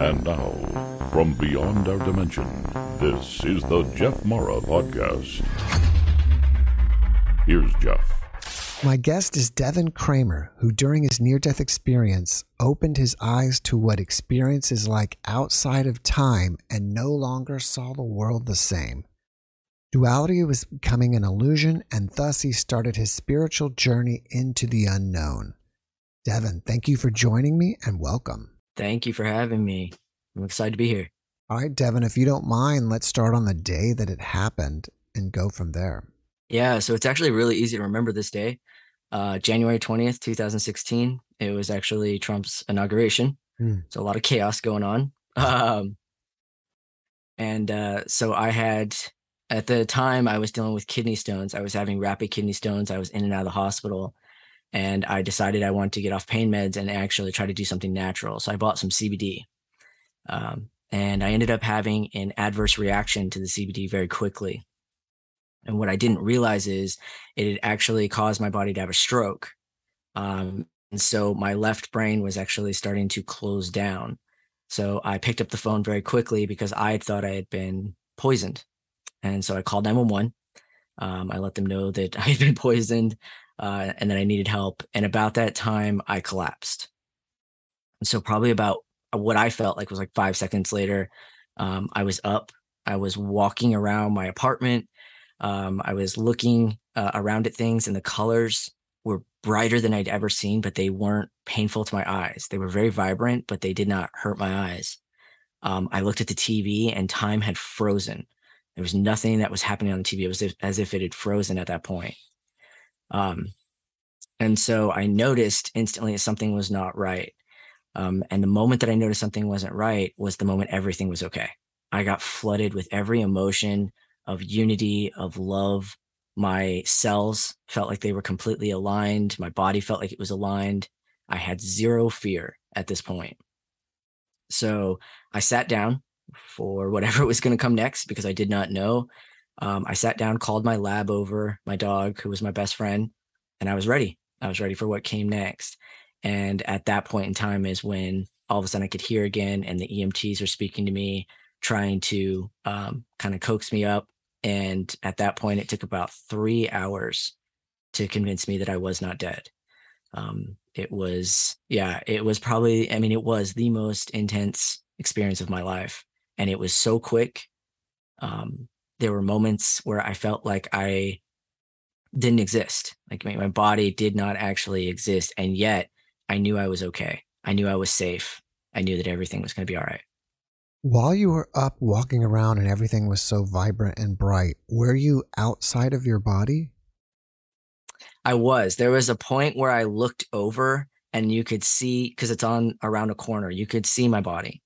And now, from beyond our dimension, this is the Jeff Mara Podcast. Here's Jeff. My guest is Devin Kramer, who during his near-death experience opened his eyes to what experience is like outside of time and no longer saw the world the same. Duality was becoming an illusion, and thus he started his spiritual journey into the unknown. Devin, thank you for joining me and welcome. Thank you for having me. I'm excited to be here. All right, Devin, if you don't mind, let's start on the day that it happened and go from there. Yeah, so it's actually really easy to remember this day. January 20th, 2016. It was actually Trump's inauguration. So a lot of chaos going on. So I had, at the time, I was dealing with kidney stones. I was having rapid kidney stones. I was in and out of the hospital. And I decided I wanted to get off pain meds and actually try to do something natural. So I bought some CBD. And I ended up having an adverse reaction to the CBD very quickly. And what I didn't realize is it had actually caused my body to have a stroke. And so my left brain was actually starting to close down. So I picked up the phone very quickly because I thought I had been poisoned. And so I called 911. I let them know that I had been poisoned. And then I needed help. And about that time, I collapsed. And so probably about what I felt like was like 5 seconds later, I was up. I was walking around my apartment. I was looking around at things, and the colors were brighter than I'd ever seen, but they weren't painful to my eyes. They were very vibrant, but they did not hurt my eyes. I looked at the TV, and time had frozen. There was nothing that was happening on the TV. It was as if it had frozen at that point. And so I noticed instantly that something was not right. And the moment that I noticed something wasn't right was the moment everything was okay. I got flooded with every emotion of unity, of love. My cells felt like they were completely aligned. My body felt like it was aligned. I had zero fear at this point. So I sat down for whatever was going to come next because I did not know. I sat down, called my lab over, my dog, who was my best friend, and I was ready. I was ready for what came next. And at that point in time is when all of a sudden I could hear again, and the EMTs were speaking to me, trying to kind of coax me up. And at that point, it took about 3 hours to convince me that I was not dead. It was the most intense experience of my life. And it was so quick. There were moments where I felt like I didn't exist. Like my body did not actually exist. And yet I knew I was okay. I knew I was safe. I knew that everything was going to be all right. While you were up walking around and everything was so vibrant and bright, were you outside of your body? I was. There was a point where I looked over and you could see, because it's on around a corner, you could see my body.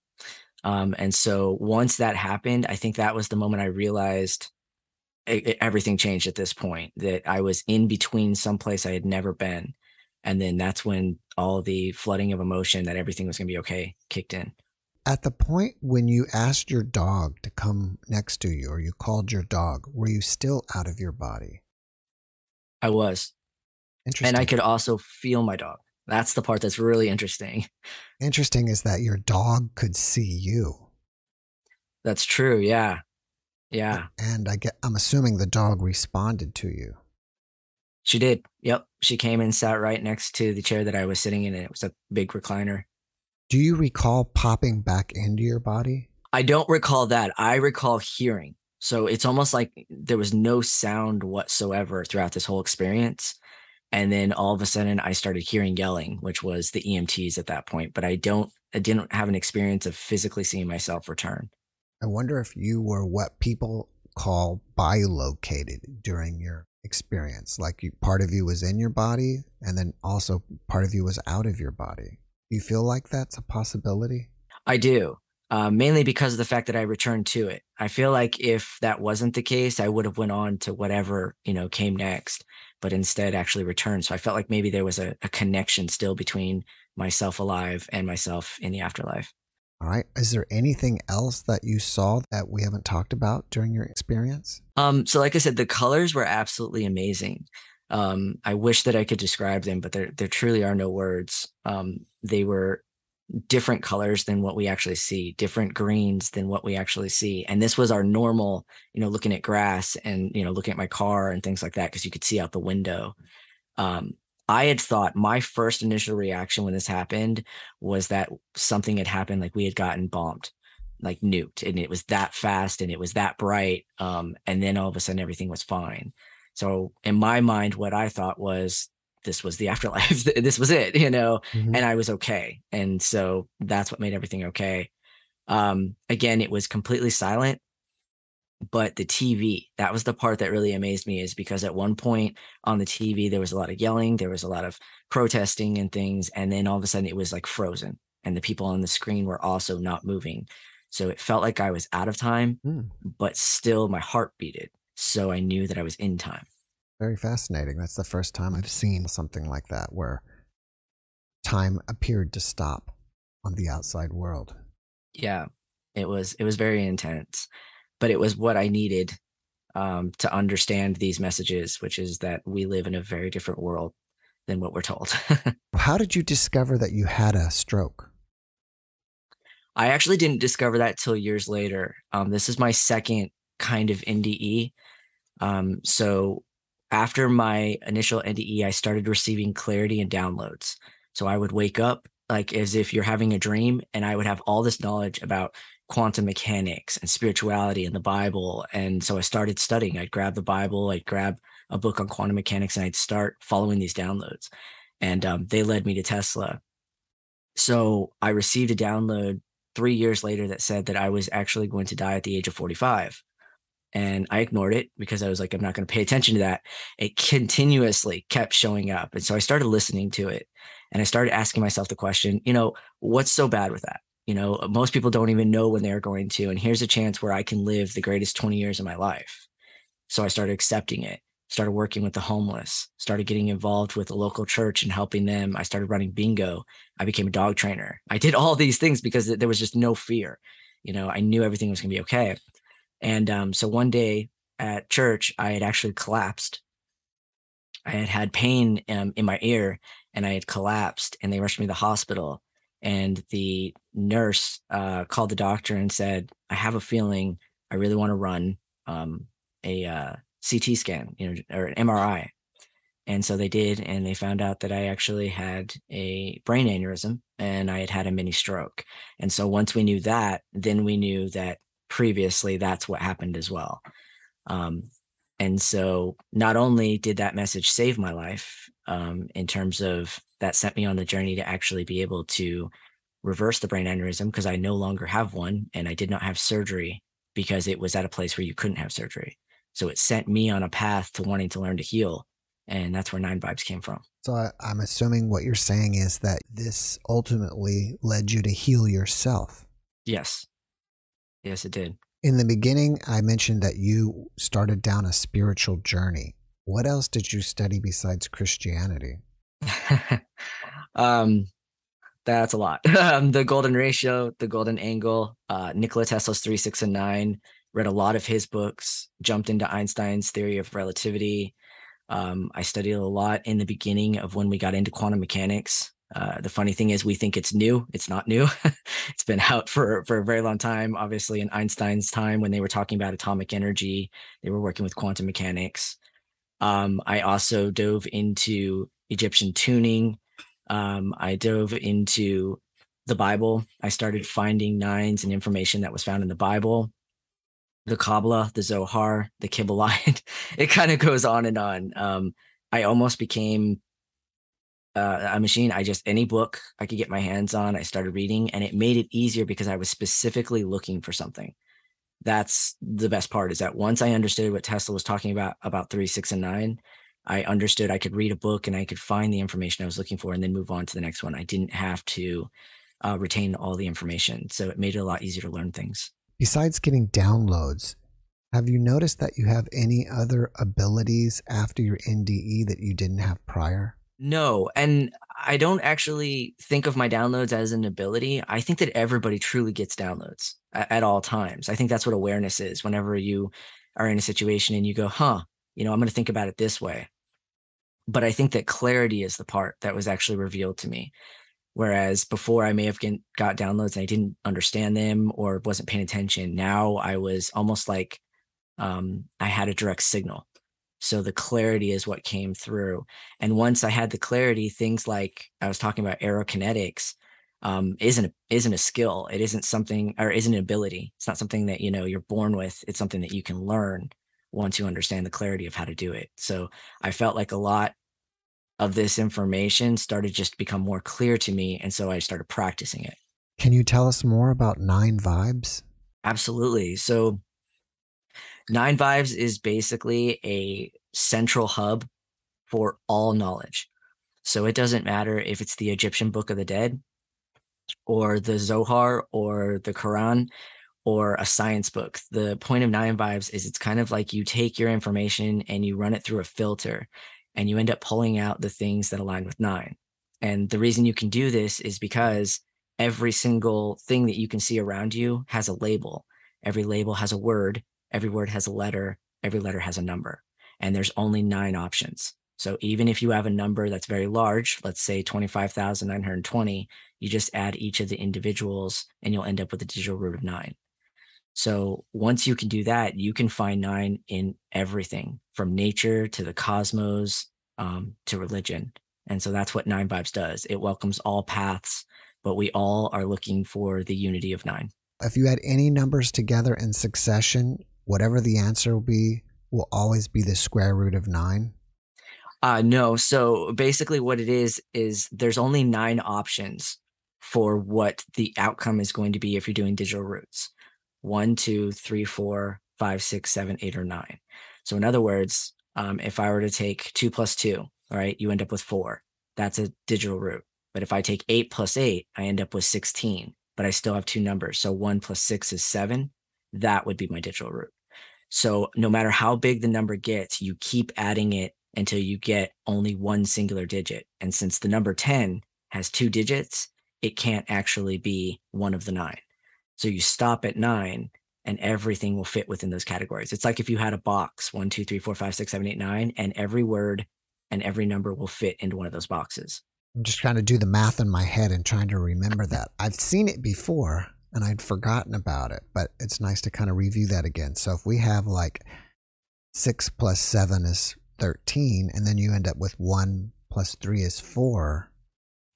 And so once that happened, I think that was the moment I realized everything changed at this point, that I was in between someplace I had never been. And then that's when all the flooding of emotion that everything was going to be okay kicked in. At the point when you asked your dog to come next to you, or you called your dog, were you still out of your body? I was. Interesting. And I could also feel my dog. That's the part that's really interesting. Interesting is that your dog could see you. That's true. Yeah. Yeah. And I'm assuming the dog responded to you. She did. Yep. She came and sat right next to the chair that I was sitting in, and it was a big recliner. Do you recall popping back into your body? I don't recall that. I recall hearing. So it's almost like there was no sound whatsoever throughout this whole experience. And then all of a sudden I started hearing yelling, which was the EMTs at that point. But I didn't have an experience of physically seeing myself return. I wonder if you were what people call bilocated during your experience. Like part of you was in your body, and then also part of you was out of your body. Do you feel like that's a possibility? I do. Mainly because of the fact that I returned to it. I feel like if that wasn't the case, I would have went on to whatever, came next, but instead actually returned. So I felt like maybe there was a connection still between myself alive and myself in the afterlife. All right. Is there anything else that you saw that we haven't talked about during your experience? So like I said, the colors were absolutely amazing. I wish that I could describe them, but there truly are no words. They were different colors than what we actually see, different greens than what we actually see. And this was our normal, you know, looking at grass and, you know, looking at my car and things like that, because you could see out the window. I had thought, my first initial reaction when this happened was that something had happened, like we had gotten bombed, like nuked, and it was that fast and it was that bright. And then all of a sudden everything was fine. So in my mind, what I thought was, this was the afterlife. This was it, you know, and I was okay. And so that's what made everything okay. Again, it was completely silent, but the TV, that was the part that really amazed me, is because at one point on the TV, there was a lot of yelling, there was a lot of protesting and things. And then all of a sudden it was like frozen, and the people on the screen were also not moving. So it felt like I was out of time, but still my heart beat it. So I knew that I was in time. Very fascinating. That's the first time I've seen something like that, where time appeared to stop on the outside world. Yeah, it was very intense, but it was what I needed to understand these messages, which is that we live in a very different world than what we're told. How did you discover that you had a stroke? I actually didn't discover that till years later. This is my second kind of NDE. So after my initial NDE, I started receiving clarity and downloads. So I would wake up like as if you're having a dream, and I would have all this knowledge about quantum mechanics and spirituality and the Bible. And so I started studying. I'd grab the Bible, I'd grab a book on quantum mechanics, and I'd start following these downloads. And they led me to Tesla. So I received a download 3 years later that said that I was actually going to die at the age of 45. And I ignored it because I was like, I'm not going to pay attention to that. It continuously kept showing up. And so I started listening to it, and I started asking myself the question, you know, what's so bad with that? You know, most people don't even know when they're going to, and here's a chance where I can live the greatest 20 years of my life. So I started accepting it, started working with the homeless, started getting involved with the local church and helping them. I started running bingo. I became a dog trainer. I did all these things because there was just no fear. You know, I knew everything was going to be okay. And so one day at church, I had actually collapsed. I had had pain in my ear, and I had collapsed, and they rushed me to the hospital. And the nurse called the doctor and said, I have a feeling I really want to run a CT scan, you know, or an MRI. And so they did, and they found out that I actually had a brain aneurysm, and I had had a mini stroke. And so once we knew that, then we knew that previously that's what happened as well. And so not only did that message save my life, in terms of that sent me on the journey to actually be able to reverse the brain aneurysm, because I no longer have one, and I did not have surgery because it was at a place where you couldn't have surgery. So it sent me on a path to wanting to learn to heal. And that's where Nine Vibes came from. So I'm assuming what you're saying is that this ultimately led you to heal yourself. Yes. Yes, it did. In the beginning, I mentioned that you started down a spiritual journey. What else did you study besides Christianity? That's a lot. The golden ratio, the golden angle, Nikola Tesla's 3, 6, and 9, read a lot of his books, jumped into Einstein's theory of relativity. I studied a lot in the beginning of when we got into quantum mechanics. The funny thing is we think it's new. It's not new. It's been out for a very long time. Obviously, in Einstein's time, when they were talking about atomic energy, they were working with quantum mechanics. I also dove into Egyptian tuning. I dove into the Bible. I started finding nines and information that was found in the Bible, the Kabbalah, the Zohar, the Kibalion. It kind of goes on and on. I almost became a machine. Any book I could get my hands on, I started reading, and it made it easier because I was specifically looking for something. That's the best part, is that once I understood what Tesla was talking about 3, 6, and 9, I understood I could read a book and I could find the information I was looking for and then move on to the next one. I didn't have to retain all the information. So it made it a lot easier to learn things. Besides getting downloads, have you noticed that you have any other abilities after your NDE that you didn't have prior? No. And I don't actually think of my downloads as an ability. I think that everybody truly gets downloads at all times. I think that's what awareness is. Whenever you are in a situation and you go, you know, I'm going to think about it this way. But I think that clarity is the part that was actually revealed to me. Whereas before I may have got downloads and I didn't understand them or wasn't paying attention. Now I was almost like I had a direct signal. So the clarity is what came through. And once I had the clarity, things like I was talking about aerokinetics isn't a skill. It isn't something, or isn't an ability. It's not something that, you know, you're born with. It's something that you can learn once you understand the clarity of how to do it. So I felt like a lot of this information started just to become more clear to me. And so I started practicing it. Can you tell us more about Nine Vibes? Absolutely. So Nine Vibes is basically a central hub for all knowledge. So it doesn't matter if it's the Egyptian Book of the Dead or the Zohar or the Quran or a science book. The point of Nine Vibes is it's kind of like you take your information and you run it through a filter and you end up pulling out the things that align with nine. And the reason you can do this is because every single thing that you can see around you has a label. Every label has a word. Every word has a letter. Every letter has a number. And there's only nine options. So even if you have a number that's very large, let's say 25,920, you just add each of the individuals and you'll end up with a digital root of nine. So once you can do that, you can find nine in everything from nature to the cosmos to religion. And so that's what Nine Vibes does. It welcomes all paths, but we all are looking for the unity of nine. If you add any numbers together in succession, whatever the answer will be, will always be the square root of nine? No. So basically what it is there's only nine options for what the outcome is going to be if you're doing digital roots. 1, 2, 3, 4, 5, 6, 7, 8, or 9. So in other words, if I were to take 2 plus 2, all right, you end up with 4. That's a digital root. But if I take 8 plus 8, I end up with 16, but I still have two numbers. So 1 plus 6 is 7. That would be my digital root. So no matter how big the number gets, you keep adding it until you get only one singular digit. And since the number 10 has two digits, it can't actually be one of the nine. So you stop at 9 and everything will fit within those categories. It's like if you had a box, 1, 2, 3, 4, 5, 6, 7, 8, 9, and every word and every number will fit into one of those boxes. I'm just trying to do the math in my head and trying to remember that. I've seen it before and I'd forgotten about it, but it's nice to kind of review that again. So if we have like 6 plus 7 is 13, and then you end up with 1 plus 3 is 4.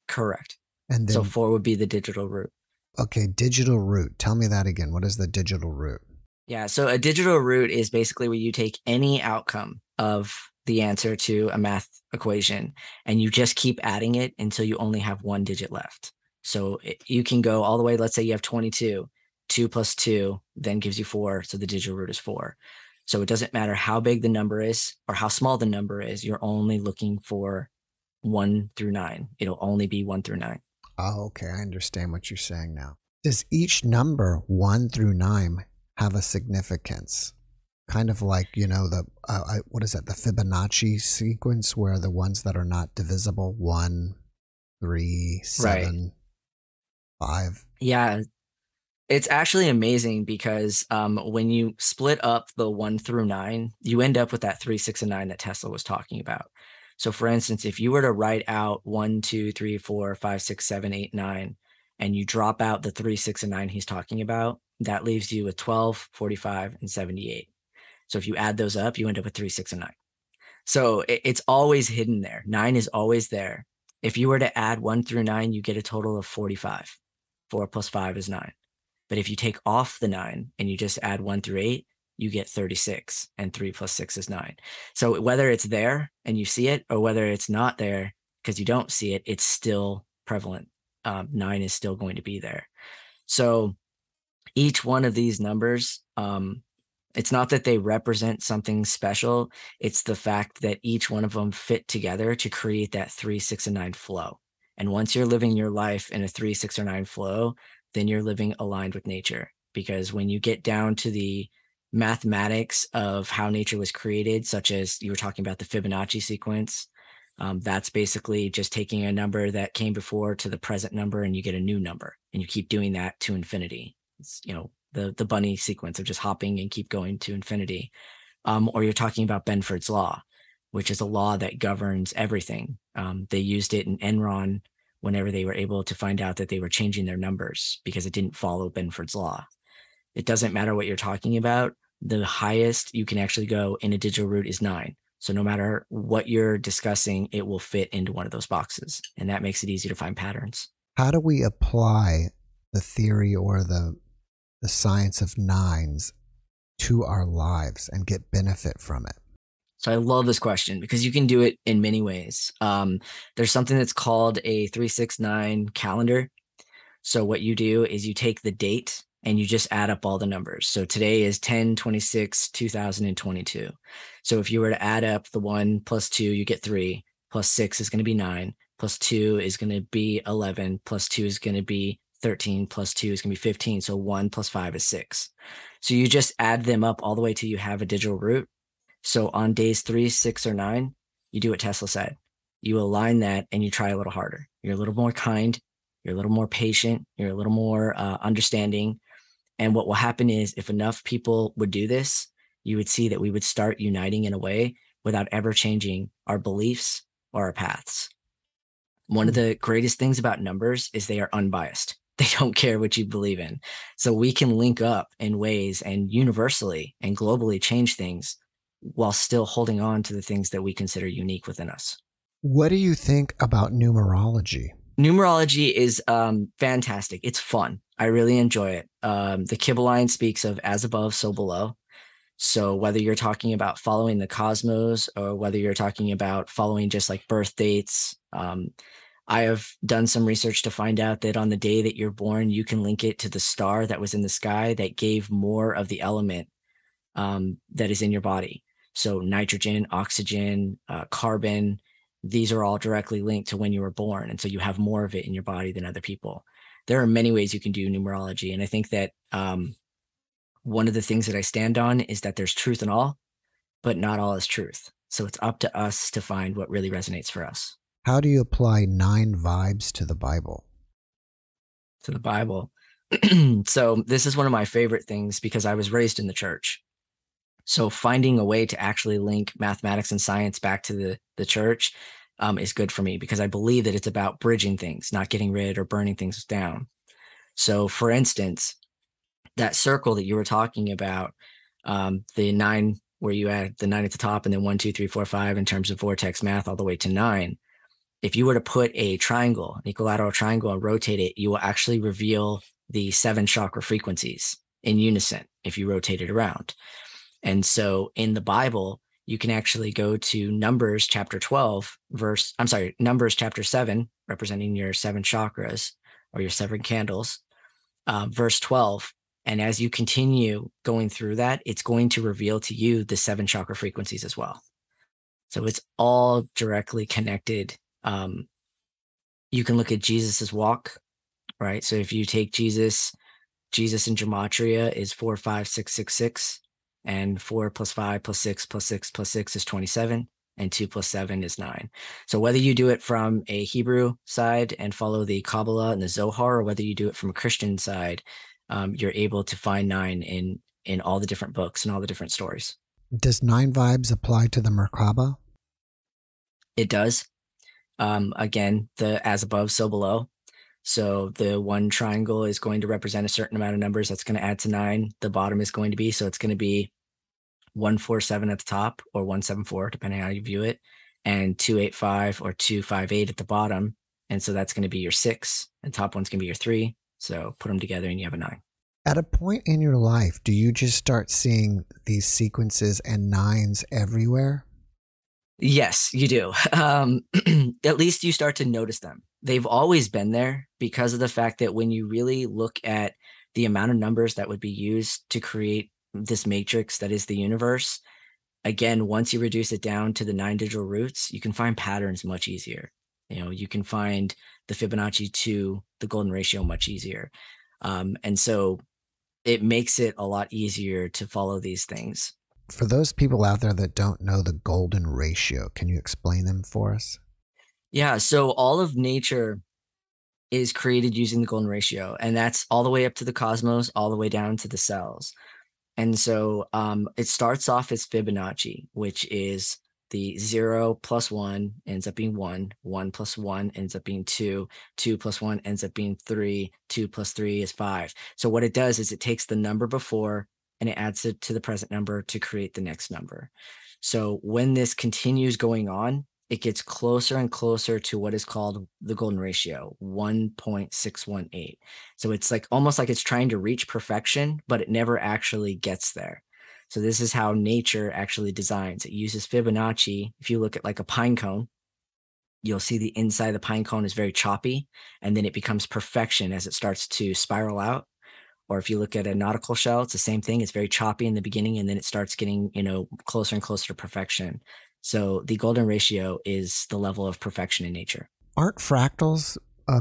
Correct. And then, so 4 would be the digital root. Okay, digital root. Tell me that again. What is the digital root? Yeah, so a digital root is basically where you take any outcome of the answer to a math equation and you just keep adding it until you only have one digit left. So you can go all the way, let's say you have 22, 2 plus 2 then gives you 4, so the digital root is 4. So it doesn't matter how big the number is or how small the number is, you're only looking for 1 through 9. It'll only be 1 through 9. Oh, okay. I understand what you're saying now. Does each number 1 through 9 have a significance? Kind of like, you know, the what is that? The Fibonacci sequence, where the ones that are not divisible, 1, 3, 7, 5. Yeah, it's actually amazing because when you split up the 1 through 9, you end up with that 3, 6, and 9 that Tesla was talking about. So for instance, if you were to write out 1, 2, 3, 4, 5, 6, 7, 8, 9, and you drop out the 3, 6, and 9 he's talking about, that leaves you with 12, 45, and 78. So if you add those up, you end up with 3, 6, and 9. So it's always hidden there. 9 is always there. If you were to add 1 through 9, you get a total of 45. 4 plus 5 is 9. But if you take off the 9 and you just add 1 through 8, you get 36, and 3 plus 6 is 9. So whether it's there and you see it, or whether it's not there because you don't see it, it's still prevalent. 9 is still going to be there. So each one of these numbers, it's not that they represent something special. It's the fact that each one of them fit together to create that 3, 6, and 9 flow. And once you're living your life in a 3, 6, or 9 flow, then you're living aligned with nature. Because when you get down to the mathematics of how nature was created, such as you were talking about the Fibonacci sequence. That's basically just taking a number that came before to the present number and you get a new number, and you keep doing that to infinity. It's, you know, the bunny sequence of just hopping and keep going to infinity. Or you're talking about Benford's law, which is a law that governs everything. They used it in Enron whenever they were able to find out that they were changing their numbers because it didn't follow Benford's law. It doesn't matter what you're talking about. The highest you can actually go in a digital root is 9. So no matter what you're discussing, it will fit into one of those boxes. And that makes it easy to find patterns. How do we apply the theory or the science of nines to our lives and get benefit from it? So I love this question because you can do it in many ways. There's something that's called a 369 calendar. So what you do is you take the date and you just add up all the numbers. So today is 10/26/2022. So if you were to add up the 1 plus 2, you get 3, plus 6 is going to be 9, plus 2 is going to be 11, plus 2 is going to be 13, plus 2 is going to be 15. So 1 plus 5 is 6. So you just add them up all the way till you have a digital root. So on days 3, 6, or 9, you do what Tesla said. You align that and you try a little harder. You're a little more kind. You're a little more patient. You're a little more understanding. And what will happen is if enough people would do this, you would see that we would start uniting in a way without ever changing our beliefs or our paths. One of the greatest things about numbers is they are unbiased. They don't care what you believe in. So we can link up in ways and universally and globally change things while still holding on to the things that we consider unique within us. What do you think about numerology? Numerology is fantastic. It's fun. I really enjoy it. The Kibalion speaks of as above, so below. So whether you're talking about following the cosmos or whether you're talking about following just like birth dates, I have done some research to find out that on the day that you're born, you can link it to the star that was in the sky that gave more of the element that is in your body. So nitrogen, oxygen, carbon, these are all directly linked to when you were born. And so you have more of it in your body than other people. There are many ways you can do numerology. And I think that one of the things that I stand on is that there's truth in all, but not all is truth. So it's up to us to find what really resonates for us. How do you apply 9 vibes to the Bible? To the Bible. So this is one of my favorite things because I was raised in the church. So finding a way to actually link mathematics and science back to the church is good for me because I believe that it's about bridging things, not getting rid or burning things down. So for instance, that circle that you were talking about, the 9 where you add the 9 at the top and then 1, 2, 3, 4, 5 in terms of vortex math all the way to 9. If you were to put a triangle, an equilateral triangle, and rotate it, you will actually reveal the 7 chakra frequencies in unison if you rotate it around. And so in the Bible, you can actually go to Numbers chapter 12, Numbers chapter 7, representing your 7 chakras or your 7 candles, verse 12. And as you continue going through that, it's going to reveal to you the 7 chakra frequencies as well. So it's all directly connected. You can look at Jesus's walk, right? So if you take Jesus in gematria is 4, 5, 6, 6, 6. And 4 plus 5 plus 6 plus 6 plus 6 is 27, and 2 plus 7 is 9. So whether you do it from a Hebrew side and follow the Kabbalah and the Zohar, or whether you do it from a Christian side, you're able to find 9 in all the different books and all the different stories. Does 9 vibes apply to the Merkaba? It does. Again, the as above, so below. So the 1 triangle is going to represent a certain amount of numbers. That's going to add to 9. The bottom is going to be, so it's going to be 147 at the top or 174, depending on how you view it, and 285 or 258 at the bottom. And so that's going to be your 6, and top one's going to be your 3. So put them together and you have a 9. At a point in your life, do you just start seeing these sequences and 9s everywhere? Yes, you do. At least you start to notice them. They've always been there because of the fact that when you really look at the amount of numbers that would be used to create this matrix that is the universe, again, once you reduce it down to the 9 digital roots, you can find patterns much easier. You can find the Fibonacci to the golden ratio much easier. And so it makes it a lot easier to follow these things. For those people out there that don't know the golden ratio, can you explain them for us? Yeah, so all of nature is created using the golden ratio, and that's all the way up to the cosmos, all the way down to the cells. And so it starts off as Fibonacci, which is the 0 plus 1 ends up being 1, 1 plus 1 ends up being 2, 2 plus 1 ends up being 3, 2 plus 3 is 5. So what it does is it takes the number before and it adds it to the present number to create the next number. So when this continues going on, it gets closer and closer to what is called the golden ratio, 1.618. So it's like almost like it's trying to reach perfection, but it never actually gets there. So this is how nature actually designs. It uses Fibonacci. If you look at like a pine cone, you'll see the inside of the pine cone is very choppy, and then it becomes perfection as it starts to spiral out. Or if you look at a nautical shell, it's the same thing. It's very choppy in the beginning, and then it starts getting, you know, closer and closer to perfection. So the golden ratio is the level of perfection in nature. Aren't fractals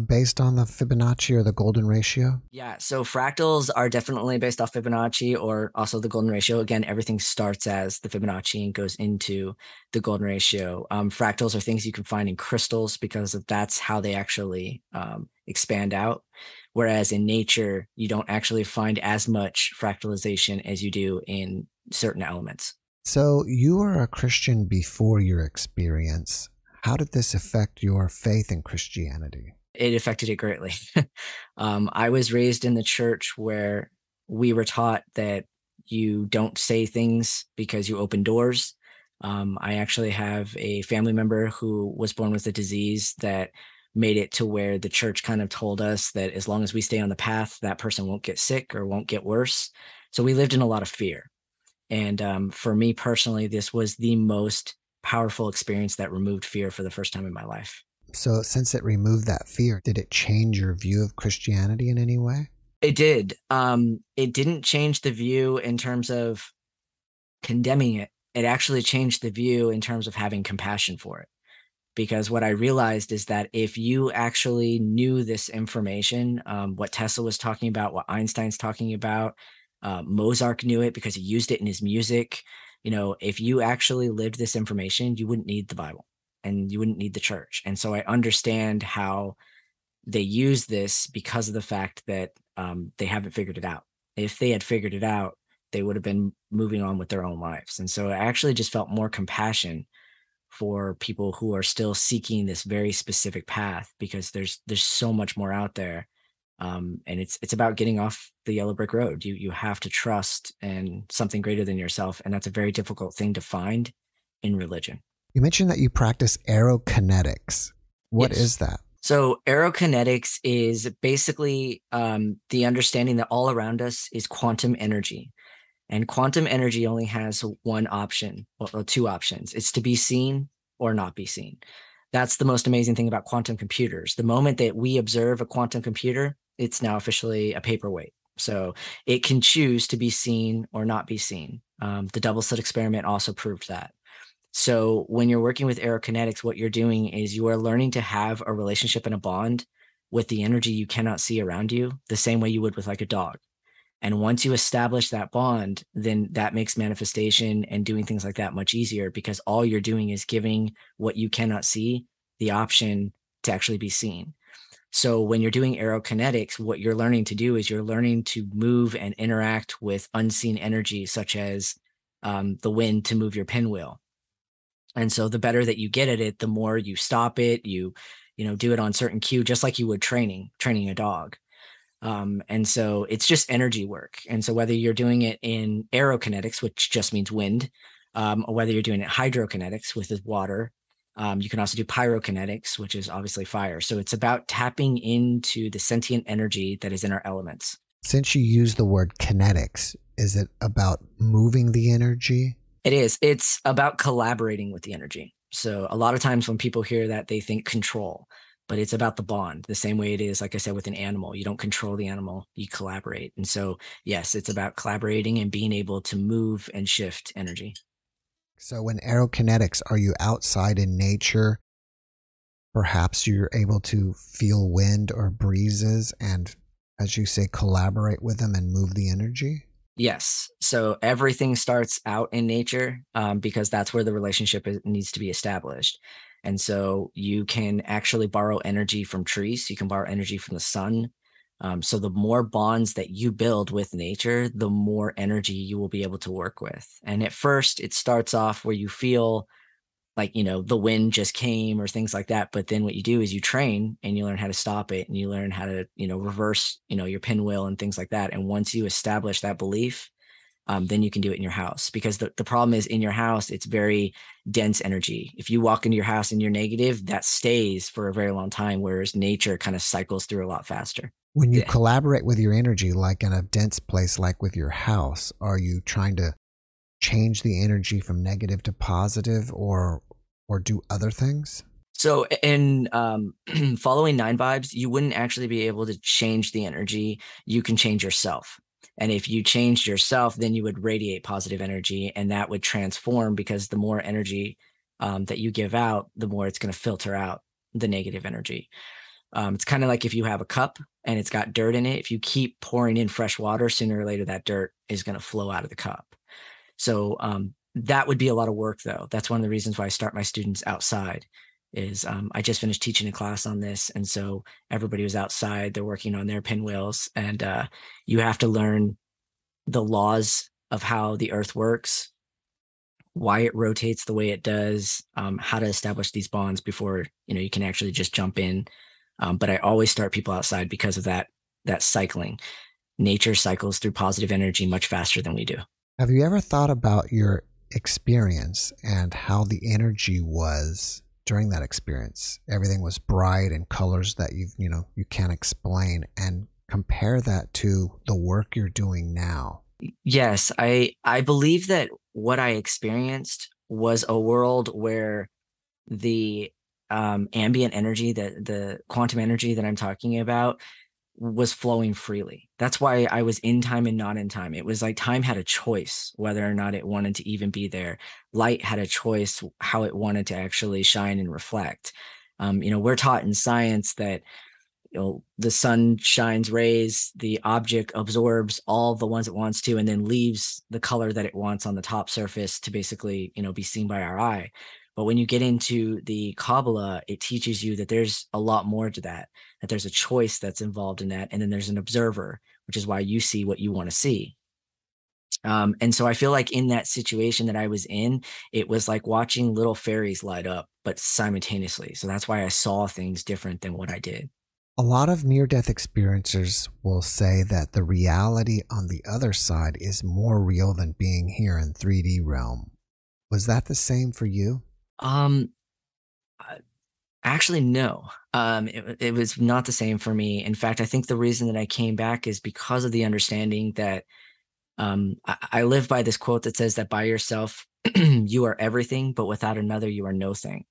based on the Fibonacci or the golden ratio? Yeah, so fractals are definitely based off Fibonacci or also the golden ratio. Again, everything starts as the Fibonacci and goes into the golden ratio. Fractals are things you can find in crystals because that's how they actually expand out. Whereas in nature, you don't actually find as much fractalization as you do in certain elements. So you were a Christian before your experience. How did this affect your faith in Christianity? It affected it greatly. I was raised in the church where we were taught that you don't say things because you open doors. I actually have a family member who was born with a disease that made it to where the church kind of told us that as long as we stay on the path, that person won't get sick or won't get worse. So we lived in a lot of fear. And for me personally, this was the most powerful experience that removed fear for the first time in my life. So since it removed that fear, did it change your view of Christianity in any way? It did. It didn't change the view in terms of condemning it. It actually changed the view in terms of having compassion for it. Because what I realized is that if you actually knew this information, what Tesla was talking about, what Einstein's talking about, Mozart knew it because he used it in his music. You know, if you actually lived this information, you wouldn't need the Bible and you wouldn't need the church. And so I understand how they use this because of the fact that they haven't figured it out. If they had figured it out, they would have been moving on with their own lives. And so I actually just felt more compassion for people who are still seeking this very specific path, because there's so much more out there. And it's about getting off the yellow brick road. You have to trust in something greater than yourself. And that's a very difficult thing to find in religion. You mentioned that you practice aerokinetics. What is that? So aerokinetics is basically the understanding that all around us is quantum energy. And quantum energy only has one option, or two options. It's to be seen or not be seen. That's the most amazing thing about quantum computers. The moment that we observe a quantum computer, it's now officially a paperweight. So it can choose to be seen or not be seen. The double slit experiment also proved that. So when you're working with aerokinetics, what you're doing is you are learning to have a relationship and a bond with the energy you cannot see around you, the same way you would with like a dog. And once you establish that bond, then that makes manifestation and doing things like that much easier, because all you're doing is giving what you cannot see the option to actually be seen. So when you're doing aerokinetics, what you're learning to do is you're learning to move and interact with unseen energy, such as the wind to move your pinwheel. And so the better that you get at it, the more you stop it, you know, do it on certain cue, just like you would training a dog. And so it's just energy work. And so whether you're doing it in aerokinetics, which just means wind, or whether you're doing it hydrokinetics, which is water, you can also do pyrokinetics, which is obviously fire. So it's about tapping into the sentient energy that is in our elements. Since you use the word kinetics, is it about moving the energy? It is. It's about collaborating with the energy. So a lot of times when people hear that, they think control. But it's about the bond, the same way it is, like I said, with an animal. You don't control the animal, you collaborate. And so, yes, it's about collaborating and being able to move and shift energy. So in aerokinetics, are you outside in nature? Perhaps you're able to feel wind or breezes and, as you say, collaborate with them and move the energy? Yes. So everything starts out in nature because that's where the relationship needs to be established. And so you can actually borrow energy from trees. You can borrow energy from the sun. So the more bonds that you build with nature, the more energy you will be able to work with. And at first, it starts off where you feel like, you know, the wind just came or things like that. But then what you do is you train and you learn how to stop it, and you learn how to, you know, reverse, you know, your pinwheel and things like that. And once you establish that belief, then you can do it in your house, because the problem is in your house, it's very dense energy. If you walk into your house and you're negative, that stays for a very long time, whereas nature kind of cycles through a lot faster. When you collaborate with your energy, like in a dense place, like with your house, are you trying to change the energy from negative to positive, or do other things? So in following Nine Vibes, you wouldn't actually be able to change the energy. You can change yourself. And if you changed yourself, then you would radiate positive energy, and that would transform, because the more energy that you give out, the more it's going to filter out the negative energy. It's kind of like if you have a cup and it's got dirt in it, if you keep pouring in fresh water, sooner or later that dirt is going to flow out of the cup. So that would be a lot of work, though. That's one of the reasons why I start my students outside. Is I just finished teaching a class on this, and so everybody was outside, they're working on their pinwheels, and you have to learn the laws of how the earth works, why it rotates the way it does, how to establish these bonds before, you know, you can actually just jump in. But I always start people outside because of that cycling. Nature cycles through positive energy much faster than we do. Have you ever thought about your experience and how the energy was during that experience? Everything was bright and colors that you can't explain, and compare that to the work you're doing now. Yes, I believe that what I experienced was a world where the ambient energy, the quantum energy that I'm talking about, was flowing freely. That's why I was in time and not in time. It was like time had a choice whether or not it wanted to even be there. Light had a choice how it wanted to actually shine and reflect. We're taught in science that, you know, the sun shines rays, the object absorbs all the ones it wants to, and then leaves the color that it wants on the top surface to basically, you know, be seen by our eye. But when you get into the Kabbalah, it teaches you that there's a lot more to that, that there's a choice that's involved in that. And then there's an observer, which is why you see what you want to see. And so I feel like in that situation that I was in, it was like watching little fairies light up, but simultaneously. So that's why I saw things different than what I did. A lot of near-death experiencers will say that the reality on the other side is more real than being here in 3D realm. Was that the same for you? Actually, no. It was not the same for me. In fact, I think the reason that I came back is because of the understanding that, I live by this quote that says that by yourself, you are everything, but without another, you are no thing.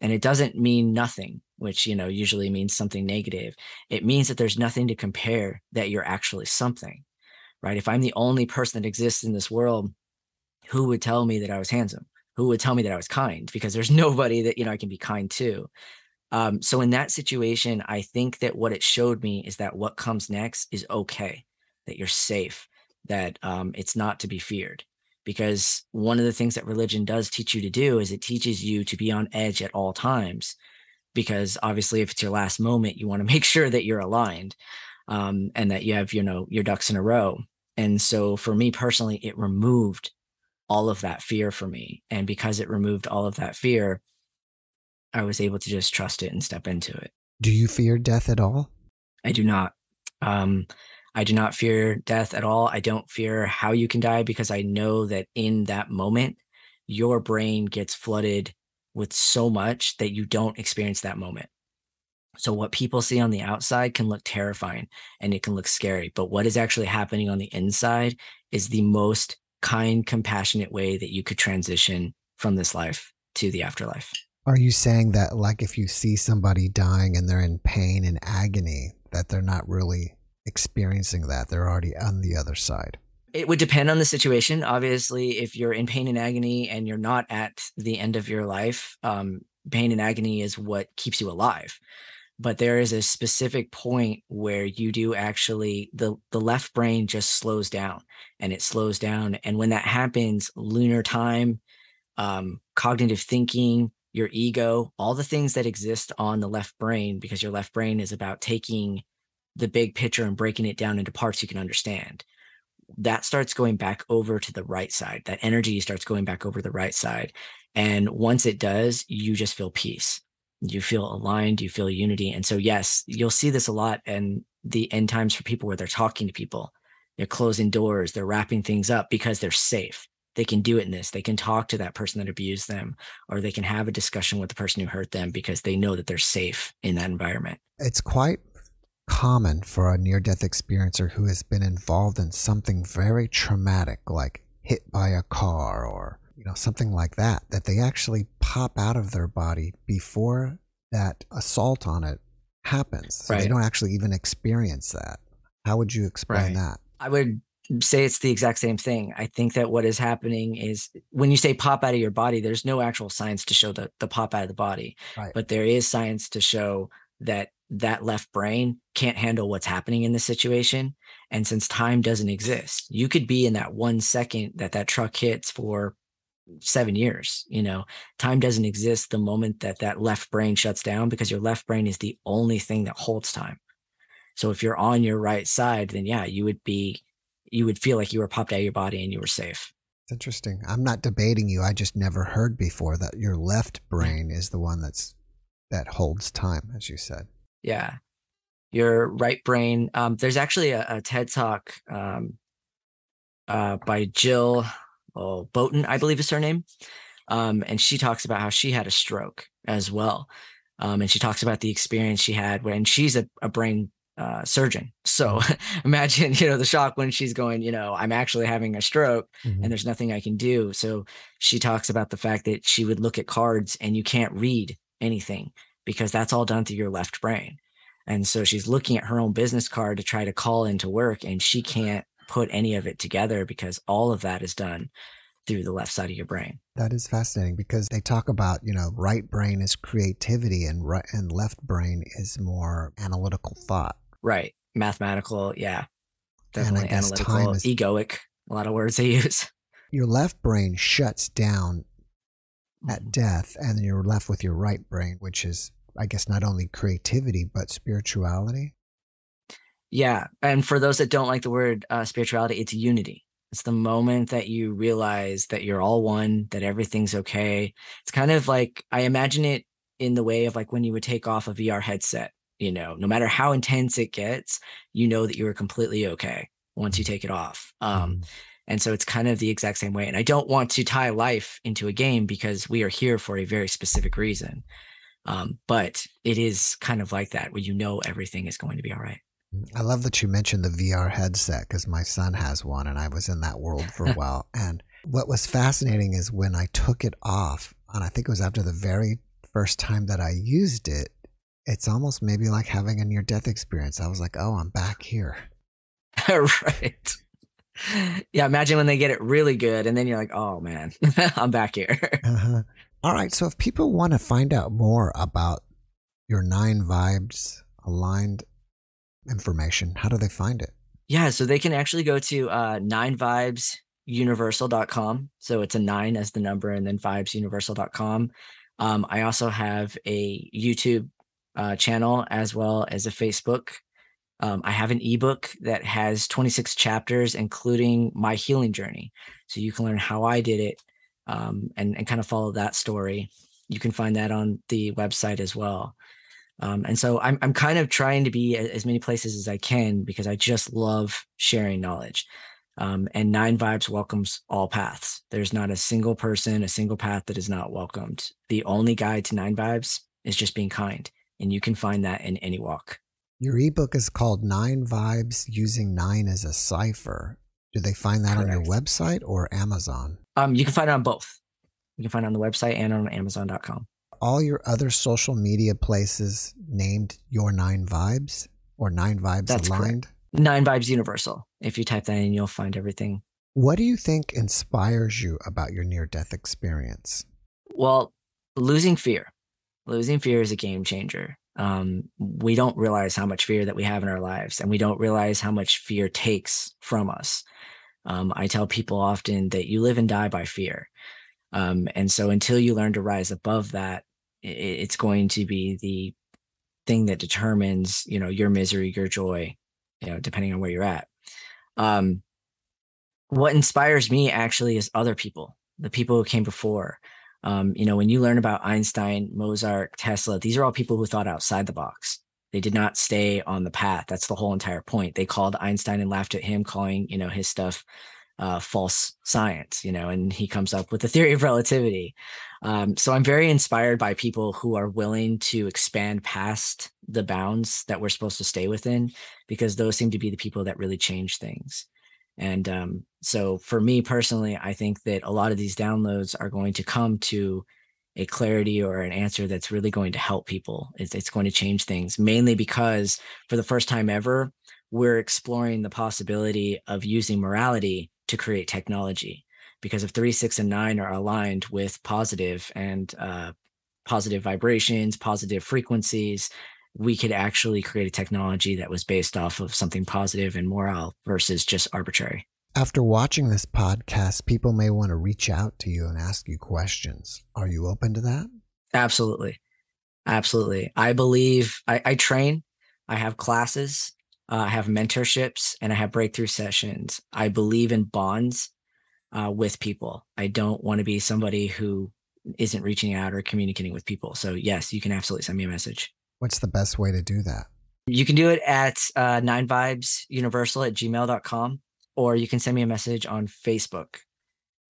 And it doesn't mean nothing, which, you know, usually means something negative. It means that there's nothing to compare, that you're actually something, right? If I'm the only person that exists in this world, who would tell me that I was handsome? Who would tell me that I was kind? Because there's nobody that, you know, I can be kind to. So in that situation, I think that what it showed me is that what comes next is okay, that you're safe, that it's not to be feared. Because one of the things that religion does teach you to do is it teaches you to be on edge at all times, because obviously if it's your last moment, you want to make sure that you're aligned and that you have, you know, your ducks in a row. And so for me personally, it removed all of that fear for me. And because it removed all of that fear, I was able to just trust it and step into it. Do you fear death at all? I do not. I do not fear death at all. I don't fear how you can die, because I know that in that moment, your brain gets flooded with so much that you don't experience that moment. So what people see on the outside can look terrifying and it can look scary, but what is actually happening on the inside is the most kind, compassionate way that you could transition from this life to the afterlife. Are you saying that, like, if you see somebody dying and they're in pain and agony, that they're not really experiencing that? They're already on the other side? It would depend on the situation. Obviously, if you're in pain and agony and you're not at the end of your life, pain and agony is what keeps you alive. But there is a specific point where you do actually, the left brain just slows down, and it slows down. And when that happens, lunar time, cognitive thinking, your ego, all the things that exist on the left brain, because your left brain is about taking the big picture and breaking it down into parts you can understand. that starts going back over to the right side. That energy starts going back over the right side. And once it does, you just feel peace. You feel aligned, you feel unity. And so, yes, you'll see this a lot in the end times for people where they're talking to people. They're closing doors. They're wrapping things up because they're safe. They can do it in this. They can talk to that person that abused them, or they can have a discussion with the person who hurt them because they know that they're safe in that environment. It's quite common for a near-death experiencer who has been involved in something very traumatic, like hit by a car or something like that, that they actually pop out of their body before that assault on it happens. So They don't actually even experience that. How would you explain that? I would say it's the exact same thing. I think that what is happening is when you say pop out of your body, there's no actual science to show the pop out of the body, but there is science to show that left brain can't handle what's happening in this situation. And since time doesn't exist, you could be in that 1 second that truck hits for 7 years. Time doesn't exist the moment that left brain shuts down, because your left brain is the only thing that holds time. So if you're on your right side, then you would feel like you were popped out of your body and you were safe. It's interesting. I'm not debating you. I just never heard before that your left brain is the one that holds time, as you said. Yeah. Your right brain. There's actually a TED Talk by Jill Botan, I believe is her name. And she talks about how she had a stroke as well. And she talks about the experience she had when she's a brain surgeon. So imagine, the shock when she's going, I'm actually having a stroke and there's nothing I can do. So she talks about the fact that she would look at cards and you can't read anything because that's all done through your left brain. And so she's looking at her own business card to try to call into work, and she can't put any of it together because all of that is done through the left side of your brain. That is fascinating, because they talk about, right brain is creativity and left brain is more analytical thought. Right. Mathematical. Yeah. Definitely analytical, egoic. A lot of words they use. Your left brain shuts down at death, and then you're left with your right brain, which is, I guess, not only creativity, but spirituality. Yeah. And for those that don't like the word spirituality, it's unity. It's the moment that you realize that you're all one, that everything's okay. It's kind of like, I imagine it in the way of like when you would take off a VR headset, no matter how intense it gets, that you are completely okay once you take it off. And so it's kind of the exact same way. And I don't want to tie life into a game because we are here for a very specific reason. But it is kind of like that, where everything is going to be all right. I love that you mentioned the VR headset, because my son has one and I was in that world for a while. And what was fascinating is when I took it off, and I think it was after the very first time that I used it, it's almost maybe like having a near-death experience. I was like, oh, I'm back here. Right. Yeah, imagine when they get it really good and then you're like, oh man, I'm back here. All right, so if people want to find out more about your Nine Vibes aligned information, how do they find it? Yeah, so they can actually go to ninevibesuniversal.com. So it's a 9 as the number and then vibesuniversal.com. I also have a YouTube channel as well as a Facebook. I have an ebook that has 26 chapters, including my healing journey. So you can learn how I did it and kind of follow that story. You can find that on the website as well. And so I'm kind of trying to be as many places as I can, because I just love sharing knowledge. And Nine Vibes welcomes all paths. There's not a single person, a single path that is not welcomed. The only guide to Nine Vibes is just being kind. And you can find that in any walk. Your ebook is called Nine Vibes, Using Nine as a Cipher. Do they find that on your website or Amazon? You can find it on both. You can find it on the website and on Amazon.com. All your other social media places named your Nine Vibes or Nine Vibes That's Aligned? Correct. Nine Vibes Universal. If you type that in, you'll find everything. What do you think inspires you about your near-death experience? Well, losing fear. Losing fear is a game changer. We don't realize how much fear that we have in our lives, and we don't realize how much fear takes from us. I tell people often that you live and die by fear. And so until you learn to rise above that, it's going to be the thing that determines, your misery, your joy, depending on where you're at. what inspires me actually is other people, the people who came before. You know, when you learn about Einstein, Mozart, Tesla, these are all people who thought outside the box. They did not stay on the path. That's the whole entire point. They called Einstein and laughed at him, calling, you know, his stuff false science, you know, and he comes up with the theory of relativity. So I'm very inspired by people who are willing to expand past the bounds that we're supposed to stay within, because those seem to be the people that really change things. And so for me personally, I think that a lot of these downloads are going to come to a clarity or an answer that's really going to help people. It's going to change things, mainly because for the first time ever, we're exploring the possibility of using morality to create technology. Because if 3, 6, and 9 are aligned with positive and positive vibrations, positive frequencies, we could actually create a technology that was based off of something positive and moral versus just arbitrary. After watching this podcast, people may want to reach out to you and ask you questions. Are you open to that? Absolutely. Absolutely. I believe I train. I have classes. I have mentorships, and I have breakthrough sessions. I believe in bonds with people. I don't want to be somebody who isn't reaching out or communicating with people. So yes, you can absolutely send me a message. What's the best way to do that? You can do it at 9vibesuniversal@gmail.com, or you can send me a message on Facebook.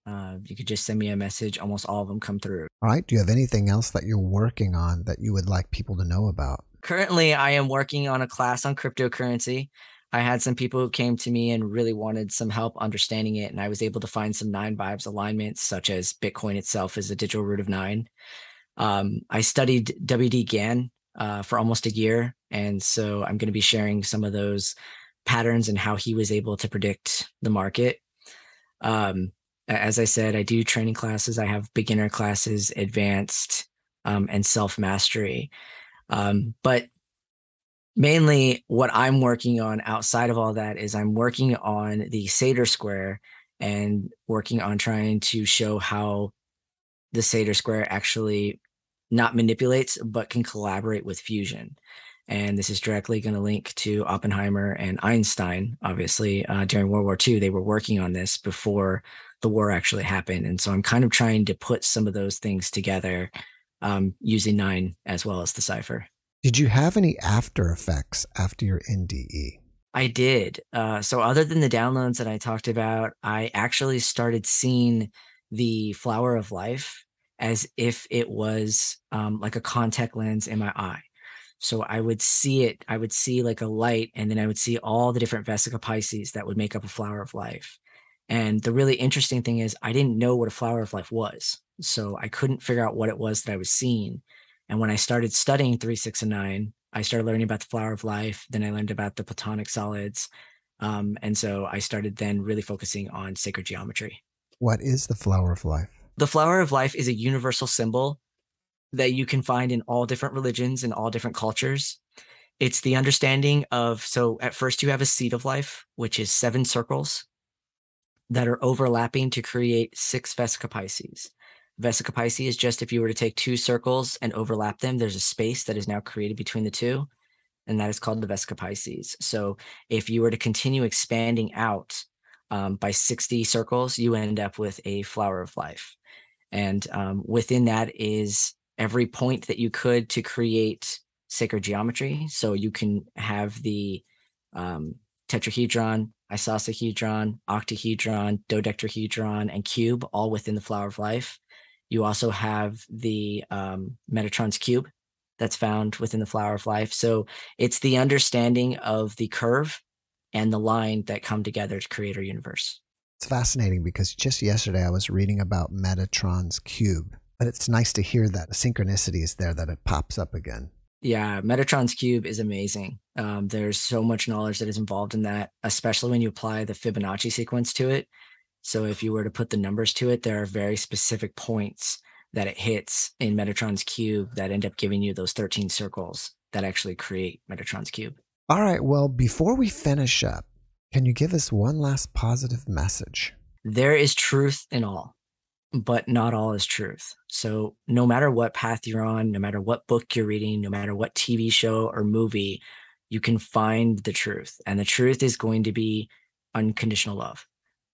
You could just send me a message. Almost all of them come through. All right. Do you have anything else that you're working on that you would like people to know about? Currently, I am working on a class on cryptocurrency. I had some people who came to me and really wanted some help understanding it, and I was able to find some 9 vibes alignments, such as Bitcoin itself is a digital root of 9. I studied WD Gann for almost a year. And so I'm going to be sharing some of those patterns and how he was able to predict the market. As I said, I do training classes. I have beginner classes, advanced, and self-mastery. But mainly what I'm working on outside of all that is I'm working on the Sator Square and working on trying to show how the Sator Square actually not manipulates, but can collaborate with fusion. And this is directly going to link to Oppenheimer and Einstein. Obviously, during World War II, they were working on this before the war actually happened. And so I'm kind of trying to put some of those things together using 9 as well as the cipher. Did you have any after effects after your NDE? I did. So other than the downloads that I talked about, I actually started seeing the Flower of Life as if it was like a contact lens in my eye. So I would see it, I would see like a light, and then I would see all the different Vesica Pisces that would make up a Flower of Life. And the really interesting thing is I didn't know what a Flower of Life was. So I couldn't figure out what it was that I was seeing. And when I started studying 3, 6, and 9, I started learning about the Flower of Life. Then I learned about the Platonic solids. And so I started then really focusing on sacred geometry. What is the Flower of Life? The Flower of Life is a universal symbol that you can find in all different religions and all different cultures. It's the understanding of, so at first you have a seed of life, which is 7 circles that are overlapping to create 6 Vesica Pisces. Vesica Pisces is just if you were to take 2 circles and overlap them, there's a space that is now created between the 2, and that is called the Vesica Pisces. So if you were to continue expanding out by 60 circles, you end up with a Flower of Life. And within that is every point that you could to create sacred geometry. So you can have the tetrahedron, isosahedron, octahedron, dodecahedron, and cube all within the Flower of Life. You also have the Metatron's Cube that's found within the Flower of Life. So it's the understanding of the curve and the line that come together to create our universe. It's fascinating because just yesterday I was reading about Metatron's Cube, but it's nice to hear that the synchronicity is there, that it pops up again. Yeah, Metatron's Cube is amazing. There's so much knowledge that is involved in that, especially when you apply the Fibonacci sequence to it. So if you were to put the numbers to it, there are very specific points that it hits in Metatron's Cube that end up giving you those 13 circles that actually create Metatron's Cube. All right. Well, before we finish up, can you give us one last positive message? There is truth in all, but not all is truth. So no matter what path you're on, no matter what book you're reading, no matter what TV show or movie, you can find the truth. And the truth is going to be unconditional love.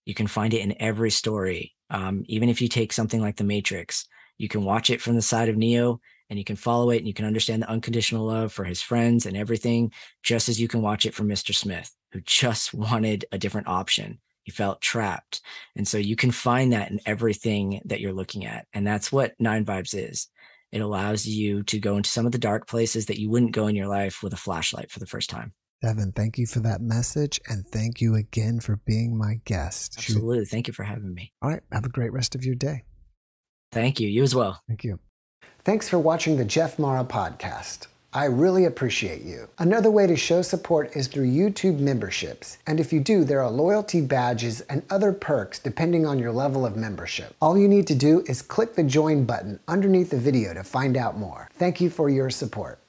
You can find it in every story. Even if you take something like The Matrix, you can watch it from the side of Neo and you can follow it and you can understand the unconditional love for his friends and everything, just as you can watch it from Mr. Smith, who just wanted a different option. He felt trapped. And so you can find that in everything that you're looking at. And that's what Nine Vibes is. It allows you to go into some of the dark places that you wouldn't go in your life with a flashlight for the first time. Devin, thank you for that message. And thank you again for being my guest. Absolutely. Thank you for having me. All right. Have a great rest of your day. Thank you. You as well. Thank you. Thanks for watching the Jeff Mara podcast. I really appreciate you. Another way to show support is through YouTube memberships. And if you do, there are loyalty badges and other perks depending on your level of membership. All you need to do is click the join button underneath the video to find out more. Thank you for your support.